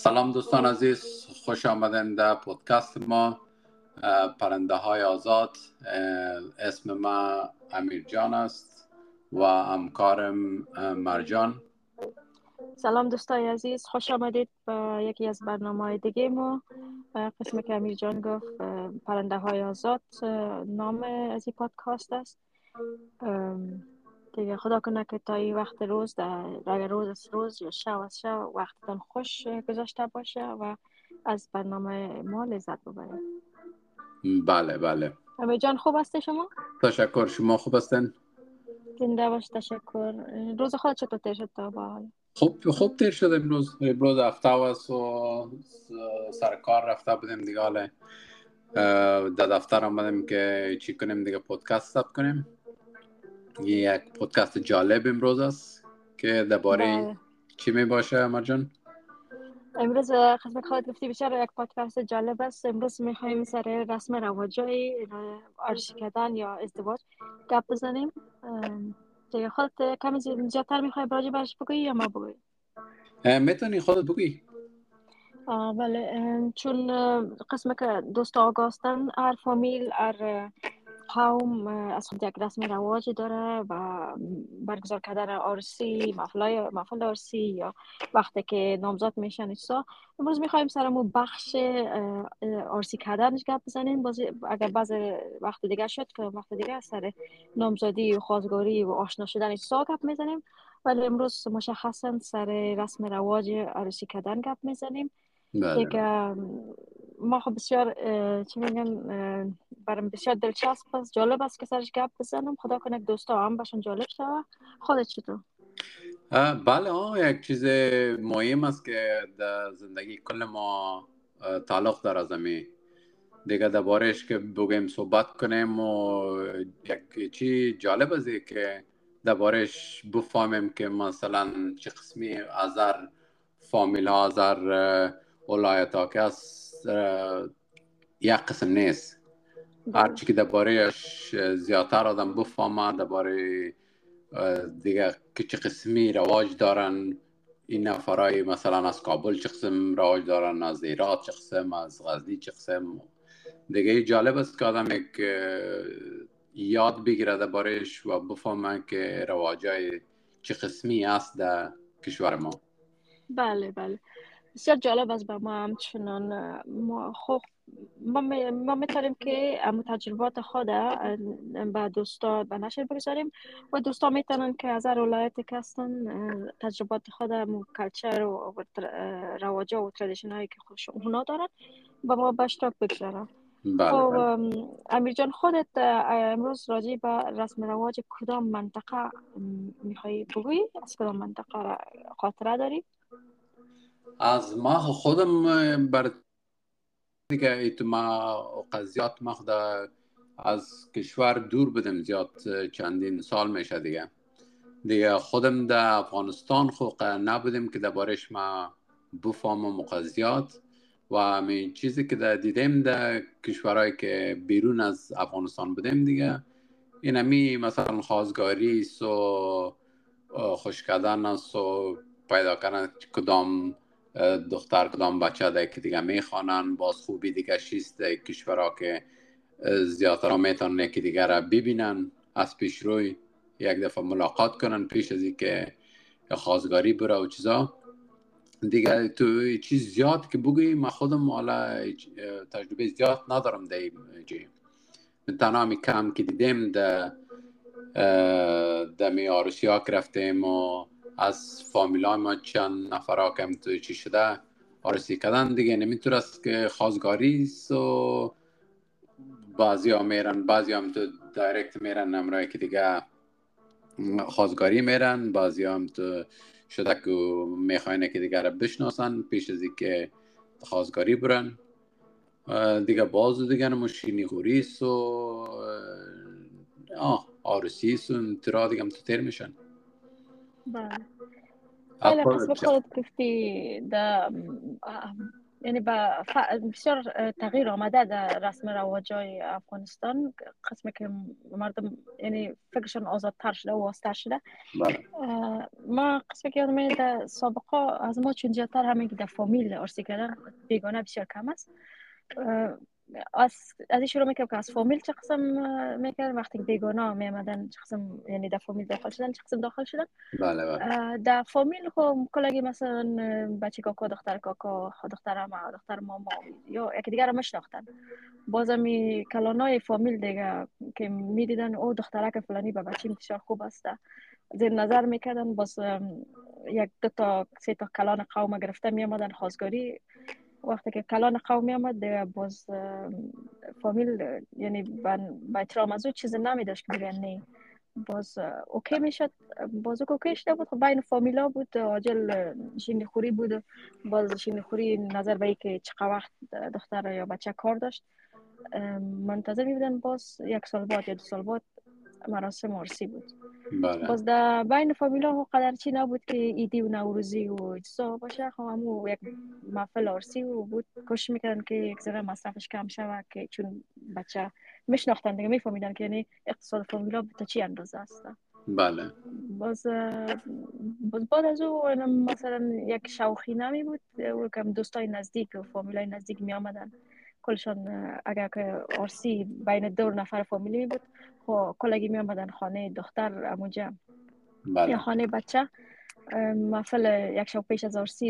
سلام دوستان عزیز، خوش آمدین در پودکست ما پرنده های آزاد. اسم من امیر جان است و همکارم مرجان. سلام دوستان عزیز، خوش آمدید به یکی از برنامه‌های دیگه ما. قسم که امیر جان گفت پرنده های آزاد نام از این پادکست است. دیگه خدا کنه که تا این وقت روز در روز از روز یا شب از شب وقتتان خوش گذاشته باشه و از برنامه ما لذت ببرید. بله امیر جان خوب هستی شما؟ تشکر، شما خوب هستین؟ زنده باش، تشکر. روز خود چطور تیر شد تا به حال؟ خوب تیر شد. امروز هفته است و سرکار رفته بودیم دیگه، حالا در دفتر آمدیم که چی کنیم دیگه، پودکست ثبت کنیم. یک پودکست جالب امروز است که درباره چی می باشه مرجان؟ امروز خدمت خودت گفتی بیشتر یک پادکست جالب است. امروز می خواهیم سر رسم رواجای عروسی کردن یا ازدواج گپ بزنیم. دیگه خودت کمی زیادتر می خواهی راجع بهش بگویی یا ما بگویی؟ میتونی خودت بگویی. بله، چون قسم که دوست آگاستن هر فامیل هر قوم از خود یک رسم رواج داره و برگزار کردن عروسی، محفل عروسی یا وقتی که نامزد میشن ایسا. امروز میخوایم سرمون بخش عروسی کردنش گپ بزنیم. اگر بعض وقت دیگه شد که وقت دیگه سر نامزدی و خواستگاری و آشنا شدن ایسا گپ میزنیم، ولی امروز مشخصا سر رسم رواج عروسی کردن گپ میزنیم. دیگه ما خب بسیار چی میگن برام بسیار دلچسب است، جالب است که سرش گپ بزنم. خدا کنه دوستا هم باشن جالب شوه. خودت چطور؟ بله، یک چیز مهم است که در زندگی کل ما تعلق داره زمین دیگه، دربارش که بگیم صحبت کنیم و یک چی جالب است که دربارش بفهمیم که مثلا چه قسمی از هر فامیل ها از هر ولایت ها که یک قسم نیست. هرچی که دربارهش زیادتر آدم بفهمه، درباره دیگه که چه قسمی رواج دارن این نفرای، مثلا از کابل چه قسم رواج دارن، از هرات چه قسم، از غزنی چه قسم. دیگه جالب است که آدم یک یاد بگیره دربارهش و بفهمه که رواجای چه قسمی است در کشور ما. بله بسیار جالب است. به ما همچنان ما میتونیم که تجربات خود به دوستا به نشر بگذاریم و دوستا میتونن که از هر ولایتی که هستن تجربات خود و کلچر و رواجا و تردیشن هایی که خوش اونا دارن با ما به اشتراک بگذارن. خب امیر جان، خودت امروز راجع به رسم رواج کدام منطقه میخوایی بگویی؟ از کدام منطقه خاطره داری؟ از ما خودم بر دیگه ما قضیات ما خود از کشور دور بدم زیاد چندین سال میشه دیگه خودم در افغانستان خود نبودم که دربارش ما بفهمم قضیات و همین چیزی که در دیدم در کشورهایی که بیرون از افغانستان بودیم دیگه، این همی مثلا خواستگاری است و خوش کردن است و پیدا کردن کدام دختر کدام بچه ده که دیگه میخوانن. باز خوبی دیگه شیست کشورها که زیادتر میتونن که دیگه را ببینن از پیش روی، یک دفعه ملاقات کنن پیش از اینکه خواستگاری بره و چیزا دیگه. تو چیز زیاد که بگویی من خودم حالا تجربه زیاد ندارم در اینجا، تنها می کم که دیدیم در می عروسی ها که رفتیم و از فامیلای ما چند نفرها که تو چی شده عروسی کردن دیگه، نمیتونه است که خواستگاری است و بعضی ها میرن، بعضی هم تو دایرکت میرن امرای که دیگه خواستگاری میرن، بعضی هم تو شده که میخواینه که دیگه را بشناسن پیش از اینکه خواستگاری برن دیگه. باز دیگه نموشینی خوری است و عروسی است و انترا دیگه هم تو تیر میشن. بله، قسم خودت گفتی در یعنی با بسیار تغییر آمده در رسم رواجای افغانستان، قسمی که مردم یعنی فکرشون آزادتر شده و واسطر شده. ما قسمی که یادمه در سابقا از ما چون زیادتر همه که در فامیل ارسی کردن بیگانه بسیار کم است. از شروع میکنم که از فامیل چه قسم میکردن، وقتی بیگانه میامدن چه قسم یعنی در فامیل داخل شدن، چه قسم داخل شدن. بله بله. در فامیل خب کلاگی مثلا بچه کاکا، دختر کاکا، دختر ما، دختر ماما یا یکی دیگر رو مشناختن. بازم کلانای فامیل دیگه که میدیدن او دختره که فلانی با بچه بسیار خوب است، زیر نظر میکردن. باز یک دو تا سه تا کلان قوم گرفته میامدن خواستگاری. وقتی که کلان قومی آمد، باز فامیل یعنی با احترام از او چیز نمی داشت که بگن نه، باز اوکی می شد. باز اوکی شده بود. خب بین فامیلا بود، عاجل شینی خوری بود. باز شینی خوری نظر به اینکه چقدر وقت دختر یا بچه کار داشت منتظر می بودن. باز یک سال بعد یا دو سال بعد مراسم عروسی بود. بله. باز در بین فامیلا قدر چی نبود که ایدی و نوروزی و اجزا باشه. خب همو یک محفل عروسی بود، کوشش میکردن که یک ذره مصرفش کم شود، که چون بچه میشناختن دیگه، میفهمیدن که یعنی اقتصاد فامیلا به چی اندازه است. بله. باز بعد از او مثلا یک شوخی نمی بود و کم دوستای نزدیک و فامیلای نزدیک می آمدن. کلشان اگر که عرسی بین دور نفر فامیلی می بود، خب کلگی می آمدن خانه دختر اموجه یا خانه بچه. محفل یک شب پیش از عرسی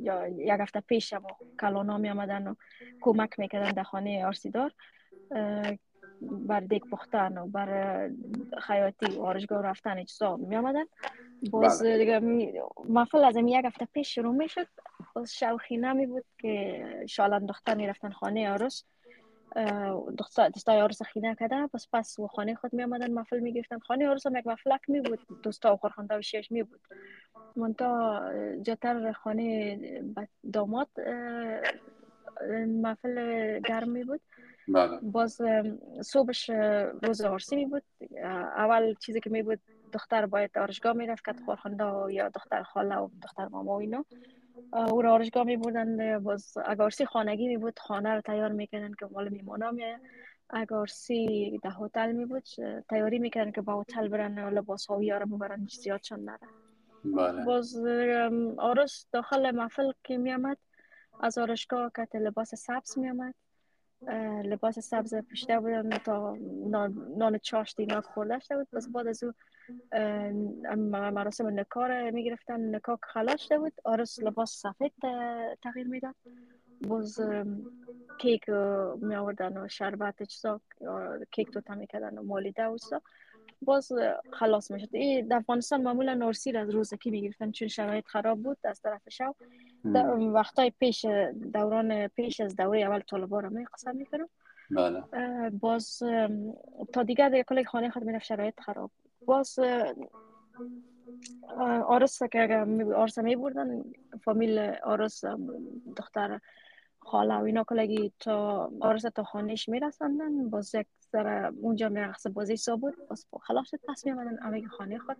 یا یک هفته پیش هم کلانا می آمدن و کمک می کردن در خانه عرسی دار بر دیگ پختن و بر خیاطی و آرشگاه رفتن اجزا می آمدن. باز دیگه محفل از یک هفته پیش شروع می شد. باز شوخی نمی بود که شالان دختر می رفتن خانه عروس، دوستای عروس خینه کردن، پس و خانه خود می آمدن محفل می گرفتن. خانه عروس هم یک محفلک می بود، دوستا و خورخنده و شیش می بود. منطقه جاتر خانه داماد محفل گرمی بود. بله. باز صبحش روز عروسی می بود. اول چیزی که می بود، دختر باید آرشگاه می رفت که خورخنده یا دختر خاله و دختر ماما و اینا او را آرشگاه می بودن. باز اگارسی خانگی می بود، خانه رو تیار می کردن که مال میمونا می آید. اگارسی در هتل می بود، تیاری می کردن که با هتل برن و لباس هاوی ها رو ببرن زیادشان نره. بله. باز آرش داخل محفل که می آمد، از آرشگاه که لباس سبز می آمد، لباس سبز پوشیده بودن تا نان چاشت اینا خورده شده بود. باز بعد از او مراسم نکار می گرفتن. نکاح خلاص شده بود، عروس لباس سفید تغییر می داد. باز کیک می آوردن و شربت چیزا، کیک توتا می کردن و مالیده و چیزا. باز خلاص می شد. این در افغانستان معمولا عروسی را از روزکی می گرفتن، چون شرایط خراب بود از طرف شو. وقتای پیش دوران پیش از دوره اول طالبا را می قسم می کردم. بله. باز تا دیگر کلی خانه خود می رفت، شرایط خراب. باز آرس که آرس می بردن، فامیل آرس دختر خاله و اینا کلگی تا آرس تا خانهش می رسندن. باز یک ذره اونجا می رقص بازی سابود. باز خلاص شد، پس می آمدن همه خانه خود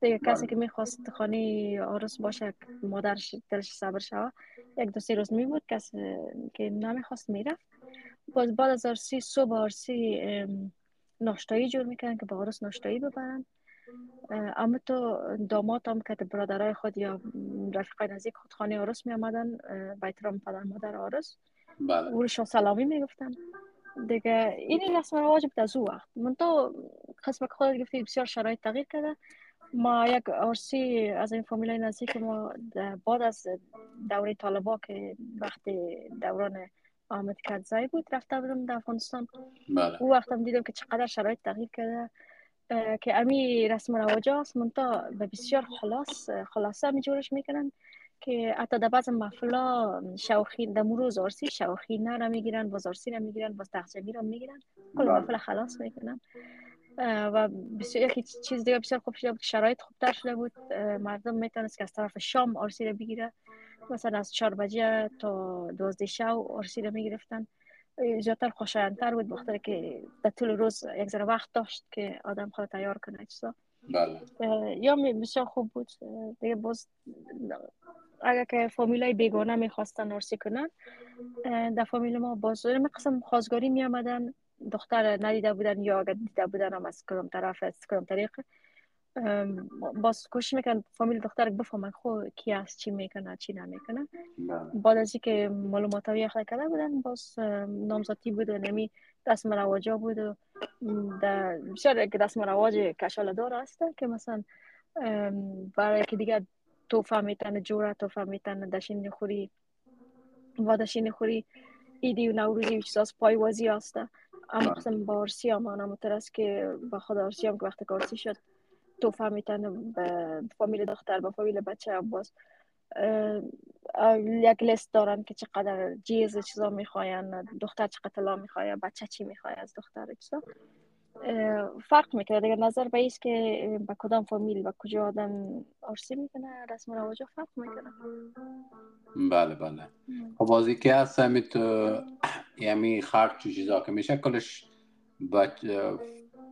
دیگه. کسی که می خواست خانه آرس باشه، مادرش دلش صبر شوه، یک دو سه روز می بود. کسی که نمی خواست می رفت. باز بعد از آرسی صبح آرسی ناشتایی جور میکنن که به عروس ناشتایی ببرن. اما تو داماد هم که برادرای خود یا رفیقای نزدیک خود خانه عروس میامدن به احترام پدر مادر عروس. بله. ورشا سلامی میگفتن دیگه. این رسم رواج بود از او وقت. من تو قسم که خودت گفتی بسیار شرایط تغییر کرده. ما یک عروسی از این فامیلای نزدیک ما بعد از دوره طالبا که وقتی دوران آمد کدزایی بود رفته بودم در افغانستان. بله. او وقت هم دیدم که چقدر شرایط تغییر کرده، که امی رسم و رواج هاست منطقه به بسیار خلاصه همی جورش میکنن که حتی در بعض محفل ها در مروز عرسی شوخی نه را میگیرن، باز عرسی را میگیرن، باز تخجمی را میگیرن، کل محفل خلاص میکنن. و یکی چیز دیگه بسیار خوب شده بود، شرایط خوبتر شده بود. مردم میتونست که از طرف شام عرسی را بگیره، مثلا از 4 بجه تا 12 شب عرسی را میگرفتن. زیادتر خوشایندتر بود، بخاطر که در طول روز یک ذره وقت داشت که آدم خود تیار کنه چیزا. بله. یا بسیار خوب بود دیگه. باز اگر که فامیلای بیگانه میخواستن نرسی کنن در فامیل ما بازداریم قسم خواستگاری میامدن، دختر ندیده بودن یا اگر دیده بودن هم از کدام طرف از کدام طریق باز کوشش میکنن فامیل دختر بفهمن خو کی است، چی میکنه چی نمیکنه. بعد از اینکه معلومات اخذ کرده بودن باز نامزدی بود و نمی دستم رواجا بود و در بسیار که دستم رواج کشاله دار است که مثلا برای که دیگه تو فهمیتن جوره تو فهمیتن دشین خوری و دشین خوری ایدی و نوروزی و چیزاز پایوازی است. اما قسم با عرسی هم آنم ترست که با خود عرسی هم که وقت کارسی شد تو فهمیتن به فامیل دختر به فامیل بچه هم باز یک لست دارن که چقدر جیز چیزا میخواین، دختر چقدر طلا میخواه، بچه چی میخواه از دختر چیزا فرق میکنه دیگر. نظر به ایست که به کدام فامیل و کجا آدم عرسی میکنه رسم رواج فرق میکنه. بله بله. خب از اینکه هست همیت یعنی خرق چون چیزا که میشه کلش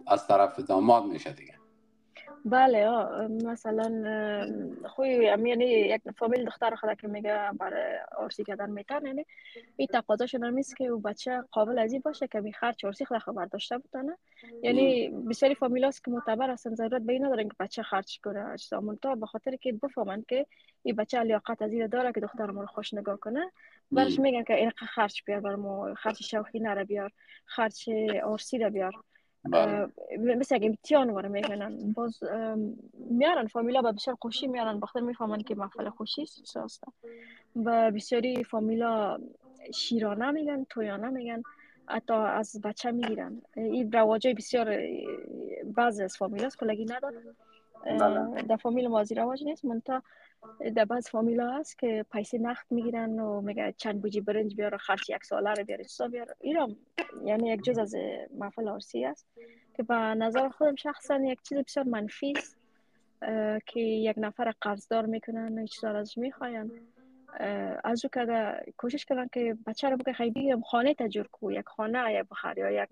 از طرف داماد میشه دیگه. بله مثلا خوی یعنی یک فامیل دختر خدا که میگه برای عرسی کردن میتن یعنی این تقاضاشون هم نیست که بچه قابل از این باشه که خرج عرسی خدا خبر داشته بتونه. یعنی بسیاری فامیل هاست که معتبر هستن ضرورت به این ندارن که بچه خرج کنه سامان تا به خاطر که بفهمن که این بچه لیاقت از این داره که دخترمون رو خوش نگاه کنه برش میگن که این خرج بیار برام، خرج شوخی نره بیار، خرج عرسی را بیار. مثلا اگه امتیان واره میکنن باز میارن فامیلا با بسیار خوشی میارن بخاطر میفهمن که محفل خوشی است. و بسیاری فامیلا شیرانه میگن تویانه میگن حتی از بچه میگیرن. این رواجای بسیار بعضی از فامیلا است کلگی نداره در فامیل مازی رواج نیست منطقه در بعض فامیلا هست که پیسه نقد میگیرن و میگه چند بوجی برنج بیار خرچ یک ساله رو بیار چیزا بیار. این یعنی یک جز از محفل عرسی است که به نظر خودم شخصا یک چیز بسیار منفی است که یک نفر قرضدار میکنن و چیزا ازش میخواین. از او که کوشش کنن که بچه رو بگه خیلی بگیرم خانه تا جور کو، یک خانه یا بخار یا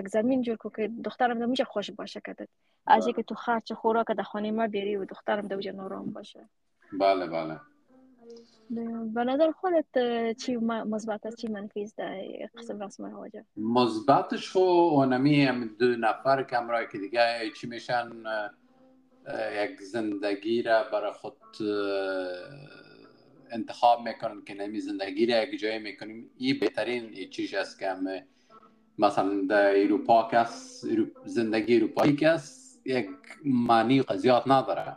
یک زمین جور کو که دخترم در میشه خوش باشه کده از یک تو خرچ خوراک در خانه ما بیری و دخترم در وجه نارام باشه. بله بله. به نظر خودت چی مثبت است چی منفی است در قسم رسم رواج؟ مثبتش خو اونمی دو نفر کمرای که دیگه چی میشن یک زندگی را برای خود انتخاب میکنن که نمی زندگی را یک جای میکنیم. این بهترین چیز است که مثلا در اروپا کس زندگی اروپایی کس یک معنی قضیات نداره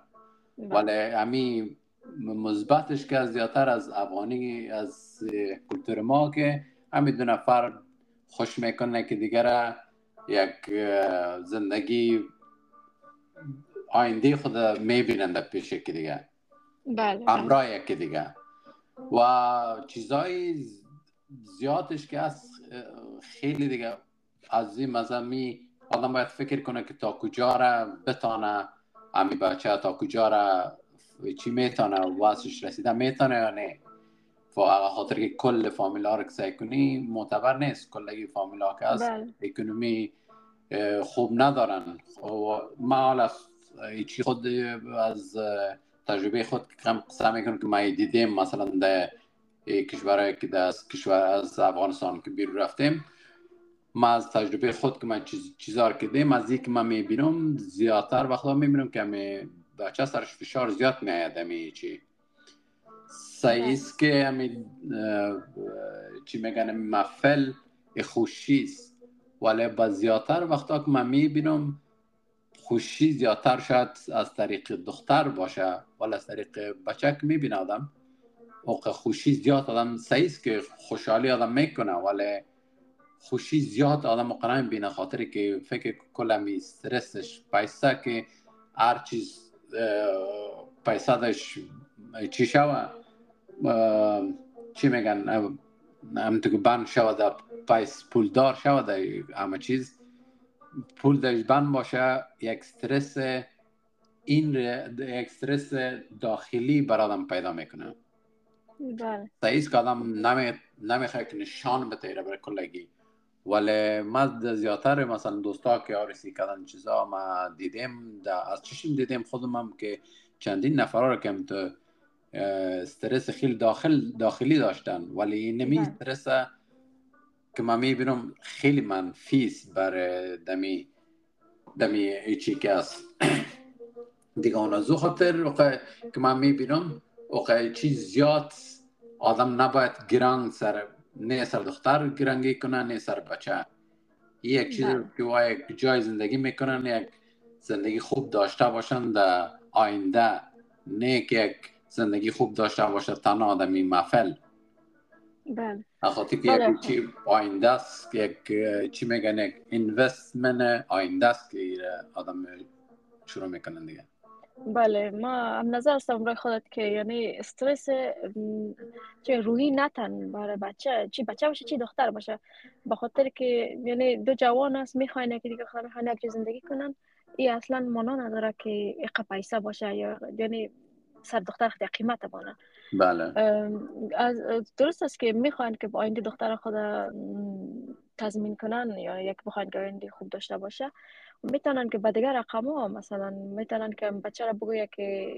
ولی امی مثبتش که زیادتر از افغانی از کلتور ما که امی دو نفر خوش میکنه که دیگر یک زندگی آینده خود میبینن در پیش که دیگر همراه یک دیگه و چیزای زیادش که از خیلی دیگه از این مزمی آدم باید فکر کنه که تا کجا را بتانه امی بچه تا کجا را چی میتانه واسش رسیده میتانه یا نه. خاطر که کل فامیلا را کسای کنی معتبر نیست کلگی فامیلا که از اکنومی خوب ندارن. من حال از ایچی خود از تجربه خود کم قصه میکنم که ما دیدیم مثلا در کشورهای که از کشور از افغانستان که بیرون رفتیم ما از تجربه خود که من چیزار کردیم از این که من میبینم زیادتر وقتا میبینم که همی بچه سرش فشار زیاد میاید همی چی سعیست که همی چی میگن محفل خوشیست ولی با زیادتر وقتا که من میبینم خوشی زیادتر شاید از طریق دختر باشه ولی از طریق بچه که میبینه آدم خوشی زیاد آدم سعیست که خوشحالی آدم میکنه ولی خوشی زیاد آدم قناعی بینه خاطری که فکر کلمی استرسش پیسه که هر چیز پیسه داشت چی شوه چی میگن همونطور که بند شوه در پیس پولدار شوه در همه چیز پول داشت بند باشه یک استرس این یک استرس داخلی بر آدم پیدا میکنه. بله. سعیست که آدم نمیخواه که نشان بتیره برای کلگی ولی من زیادتر مثلا دوستا که عرسی کردن چیزا ما دیدیم از چشم دیدیم خودم هم که چندین نفرها رو که استرس خیلی داخلی داشتن، ولی اینمی استرس که ما میبینم خیلی منفیست برای دمی ایچی که هست دیگه. اونا زو خاطر که من میبینم اوقعی چیز زیاد آدم نباید گرنگ سر، نه سر دختر گرنگی کنه نه سر بچه. یک چیز که یک جای زندگی میکنن، یک زندگی خوب داشته باشن در آینده، نه که یک زندگی خوب داشته باشه تنها آدمی محفل. بله. خاطر که یک چی آینده است، یک چی میگن یک اینوستمنت آینده است که آدم شروع میکنن دیگه. بله، ما هم نظر استم برای خودت که یعنی استرس چه روحی نتن برای بچه، چی بچه باشه چی دختر باشه، به خاطر که یعنی دو جوان است میخواین که دیگه خدا میخواین که زندگی کنن، این اصلا معنا نداره که اقا پیسه باشه یا یعنی سر دختر خیلی قیمت بانه. بله. درست است که میخواین که با آینده دختر خود تضمین کنن یا یک بخواین که آینده خوب داشته باشه، میتونن که به دیگر رقم ها مثلا میتونن که بچه را بگویه که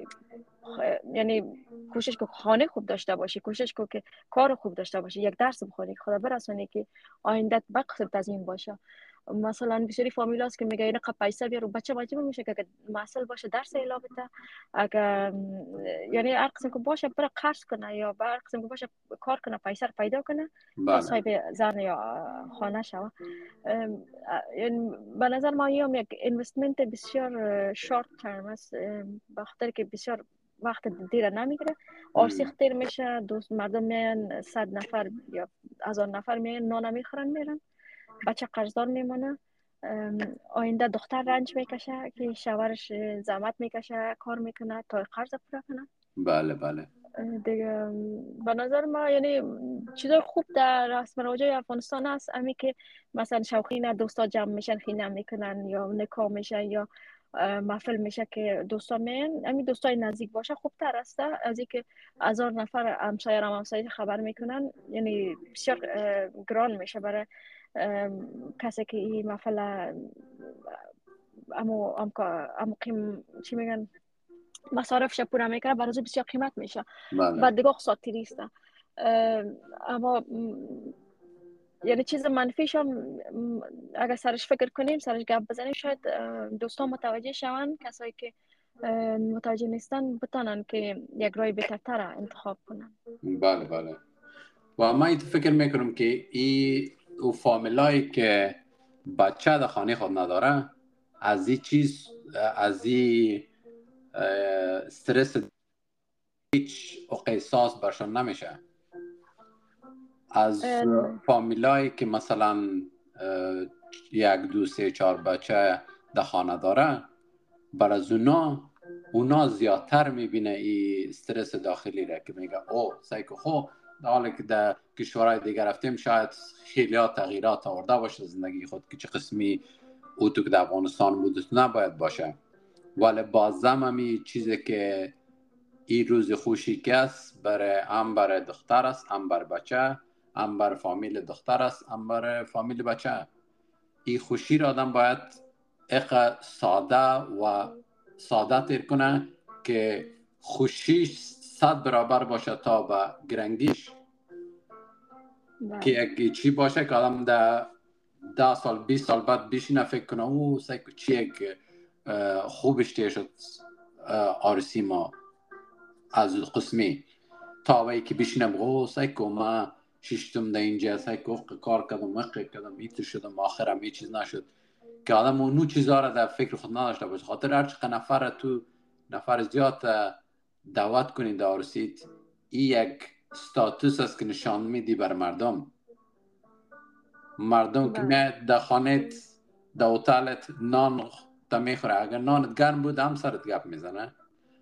یعنی کوشش که خانه خوب داشته باشی، کوشش که کار خوب داشته باشی، یک درس بخونی خدا برسونه که آیندت به قسم تضمین باشه. مثلا بسیاری فامیل هست که میگه این قب پیسه بیار و بچه باجب میشه که محصل باشه درس ایلا بده، اگر یعنی هر قسم که باشه برای قرض کنه یا هر قسم که باشه کار کنه پیسه رو پیدا کنه صاحب زن یا خانه شوه. یعنی به نظر ما هم یک اینوستمنت بسیار شارت ترم است، به خاطر که بسیار وقت دیر نمیگیره، آرسیخ دیر میشه، دوست مردم میان 100 نفر یا 1000 نفر میان نان میخورن میرن، بچه قرضدار میمونه، آینده دختر رنج میکشه که شوهرش زحمت میکشه کار میکنه تا قرض پوره کنه. بله بله دیگه. به نظر ما یعنی چیزای خوب در رأس مراجع افغانستان هست، امی که مثلا شوخینه دوستا جمع میشن خینه میکنن یا نکاح میشه یا محفل میشه که دوستا میان، امی دوستای نزدیک باشه خوبتر است از اینکه 1000 نفر همسایه هم همسایه خبر میکنن، یعنی بسیار گران میشه برای کسی که این محفل امقیم چی میگن مصارفش پوره میکنه برای زو بسیار قیمت میشه و دیگه خساتیری است. اما یعنی چیز منفیش هم اگر سرش فکر کنیم سرش گپ بزنیم شاید دوستان متوجه شوند، کسایی که متوجه نیستن بتانن که یک رای بهتر انتخاب کنن. بله بله. و من فکر میکنم که این و فامیلایی که بچه در خانه خود نداره از این چیز از این استرس هیچ احساس برشون نمیشه. از فامیلایی که مثلا 1 2 3 4 بچه در خانه داره، برای از اونا زیادتر میبینه این استرس داخلی را که میگه او سایکو خو، در حالی که در کشورهای دیگه رفتیم شاید خیلی ها تغییرات آورده باشه زندگی خود که چه قسمی اوتو که در افغانستان بود نباید باشه، ولی بازم همی چیزی که این روز خوشی که است برای هم برای دختر است، هم برای بچه، هم برای فامیل دختر است، هم برای فامیل بچه. این خوشی را آدم باید اقا ساده تیر کنه که خوشیش 100 برابر باشه تا به گرنگیش. بله. که یک چی باشه که آدم در 10 سال 20 سال بعد بیشینه فکر کنه او سایکو چی خوبش تیر شد آرسی ما از قسمی، تا وقتی که بیشینه بگه او سایکو ما ششتم در اینجا، سایکو کار کردم حقی کردم ایتر شدم آخرم هیچ چیز نشد، که آدم اونو چیزها را در فکر خود نداشته باشه. خاطر هر چقدر نفر تو نفر زیاد دعوت کنید در عروسیت، این یک ستاتوس است که نشان میدی بر مردم که میاد در خانت در اوتالت نان تا میخوره، اگر نانت گرم بود هم سرت گپ میزنه،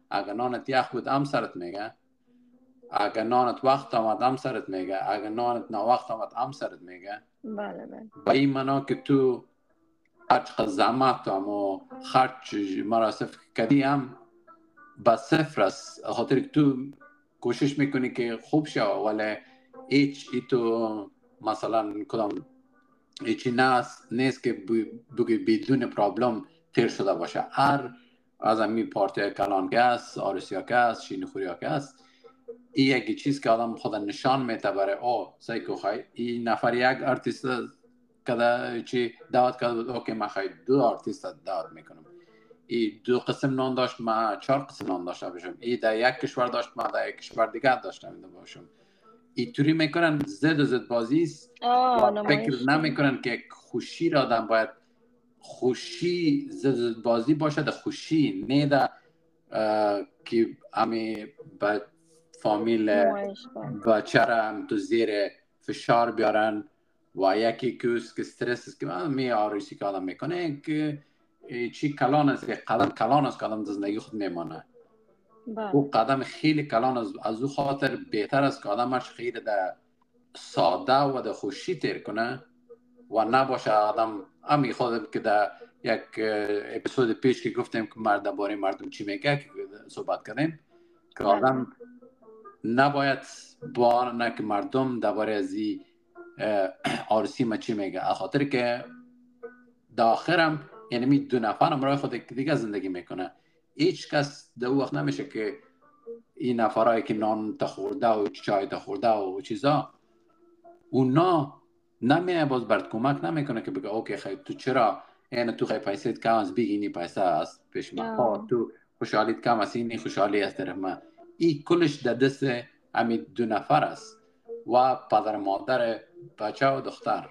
اگر نانت یخ بود هم سرت میگه، اگر نانت وقت آمد هم سرت میگه، اگر نانت نا وقت آمد هم سرت میگه. بله بله. با این منا که تو هرچقدر زحمت و خرچ مراسف کردی هم با صفر است، خاطر تو کوشش میکنی که خوب شو، ولی هیچ تو مثلا کدام هیچی نیست که بگی بدون پرابلم تیر شده باشه. هر از همین پارتی کلان که هست، آرسیا که هست، شینخوریا که هست، این یکی چیز که آدم خود نشان میده برای او سعی کوخای این نفر یک آرتیست کدا چی دعوت کرد بود اوکی ما خای دو آرتیست دعوت میکنم این دو قسم نان داشت ما چهار قسم نان داشته باشم این در یک کشور داشت ما در یک کشور دیگر داشته باشم اینطوری میکنن زد و زد بازی است فکر نمیکنن که خوشی را آدم باید خوشی زد و زد بازی باشد خوشی نه در که همی به فامیل بچه را هم تو زیر فشار بیارن و یکی کس که استرس است که می آرشی که آدم میکنه که چی کلان است که قدم کلان است که آدم زندگی خود میمانه او قدم خیلی کلان است از او خاطر بهتر است که آدمش خیلی در ساده و در خوشی تیر کنه و نباشه آدم امی خود که در یک اپیزود پیش که گفتیم که مرد باره مردم چی میگه که صحبت کردیم که آدم نباید بارنه که مردم درباره از این عروسی ما چی میگه خاطر که در آخرم یعنی دو نفر هم رای خود دیگه زندگی میکنه هیچ کس در وقت نمیشه که این نفرهایی که نان تخورده و چای تخورده و چیزا اونا نمیه باز برد کمک نمیکنه که بگه اوکی خیلی تو چرا این تو خیلی پیسید کم از بگی اینی پیسه از پیش ما تو خوشحالیت کم از اینی خوشحالی از طرف من این کلش در دست همین دو نفر است و پدر مادر بچه و دختر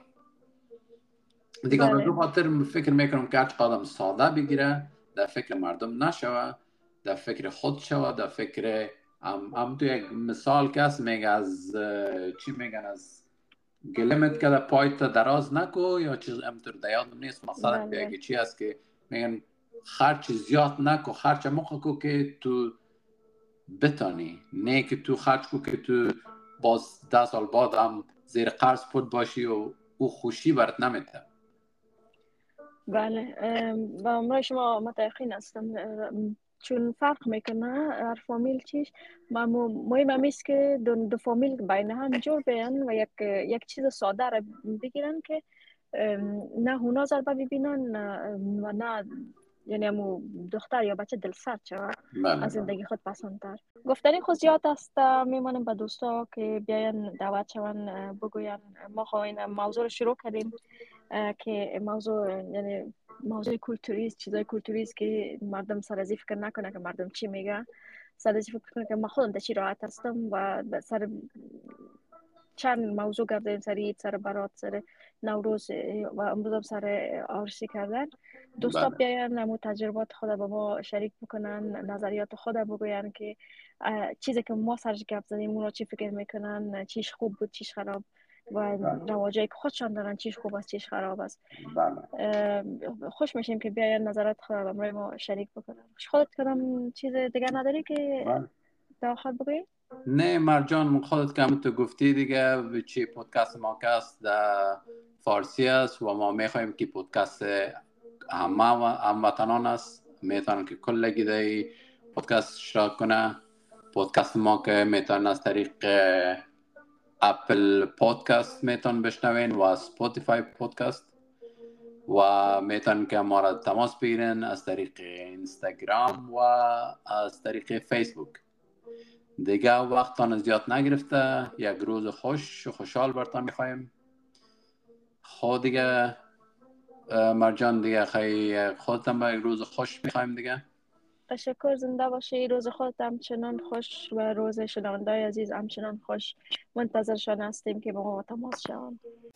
دیگه از دو خاطر فکر میکنم که هرچی قدم ساده بگیره در فکر مردم نشوه در فکر خود شوه در فکر هم تو یک مثال کس میگه از چی میگن از گلمت که در پایت دراز نکو یا چیز امتر دیادم نیست مقصد بیگه چی هست که میگن خرچ زیاد نکو خرچ موقع کو که تو بتانی نه که تو خرچ کو که تو باز 10 سال بعد هم زیر قرض پود باشی و او خوشی برات نمیده. بله با عمرای شما متعقین هستم چون فرق میکنه هر فامیل چیش مهم همیست که دو فامیل بین هم جور بیان و یک چیز ساده را بگیرن که نه هونا ضربه ببینن و نه یعنی همو دختر یا بچه دل سرد شد از زندگی خود پسندتر گفتنی خود زیاد است میمانم به دوستا که بیاین دعوت شون بگوین ما خواهیم موضوع رو شروع کردیم که موضوع یعنی موضوع کلتوریست چیزای کلتوریست که مردم سر ازی فکر نکنه که مردم چی میگه سر ازی فکر کنه که ما خودم در چی راحت هستم و سر چند موضوع گردیم سر عید سر برات سر نوروز و امروز هم سر عروسی کردن دوستا بیاین همو تجربات خود با ما شریک بکنن نظریات خود بگوین که چیزی که ما سرش گپ زدیم اونا چی فکر میکنن چیش خوب بود چیش خراب و رواجایی که خودشان دارن چیش خوب است چیش خراب است خوش میشیم که بیاین نظرات خود با ما شریک بکنن خودت کدام چیز دیگر نداری که در آخر بگویی؟ نه مرجان من خودت که همون تو گفتی دیگه چی پودکست ما کست در فارسی است و ما میخواییم که پودکست هموطنان است میتونن که کلگی در این پودکست اشتراک کنه پودکست ما که میتونن از طریق اپل پودکست میتونن بشنوین و سپوتیفای پودکست و میتونن که ما را تماس بگیرین از طریق اینستاگرام و از طریق فیسبوک دیگه وقتان زیاد نگرفته یک روز خوش و خوشحال براتون میخوایم خود دیگه مرجان دیگه خیلی خودتم یک روز خوش میخوایم دیگه تشکر زنده باشی روز خودت همچنان خوش و روز شنونده‌های عزیز همچنان خوش منتظرشان هستیم که با ما تماس شوند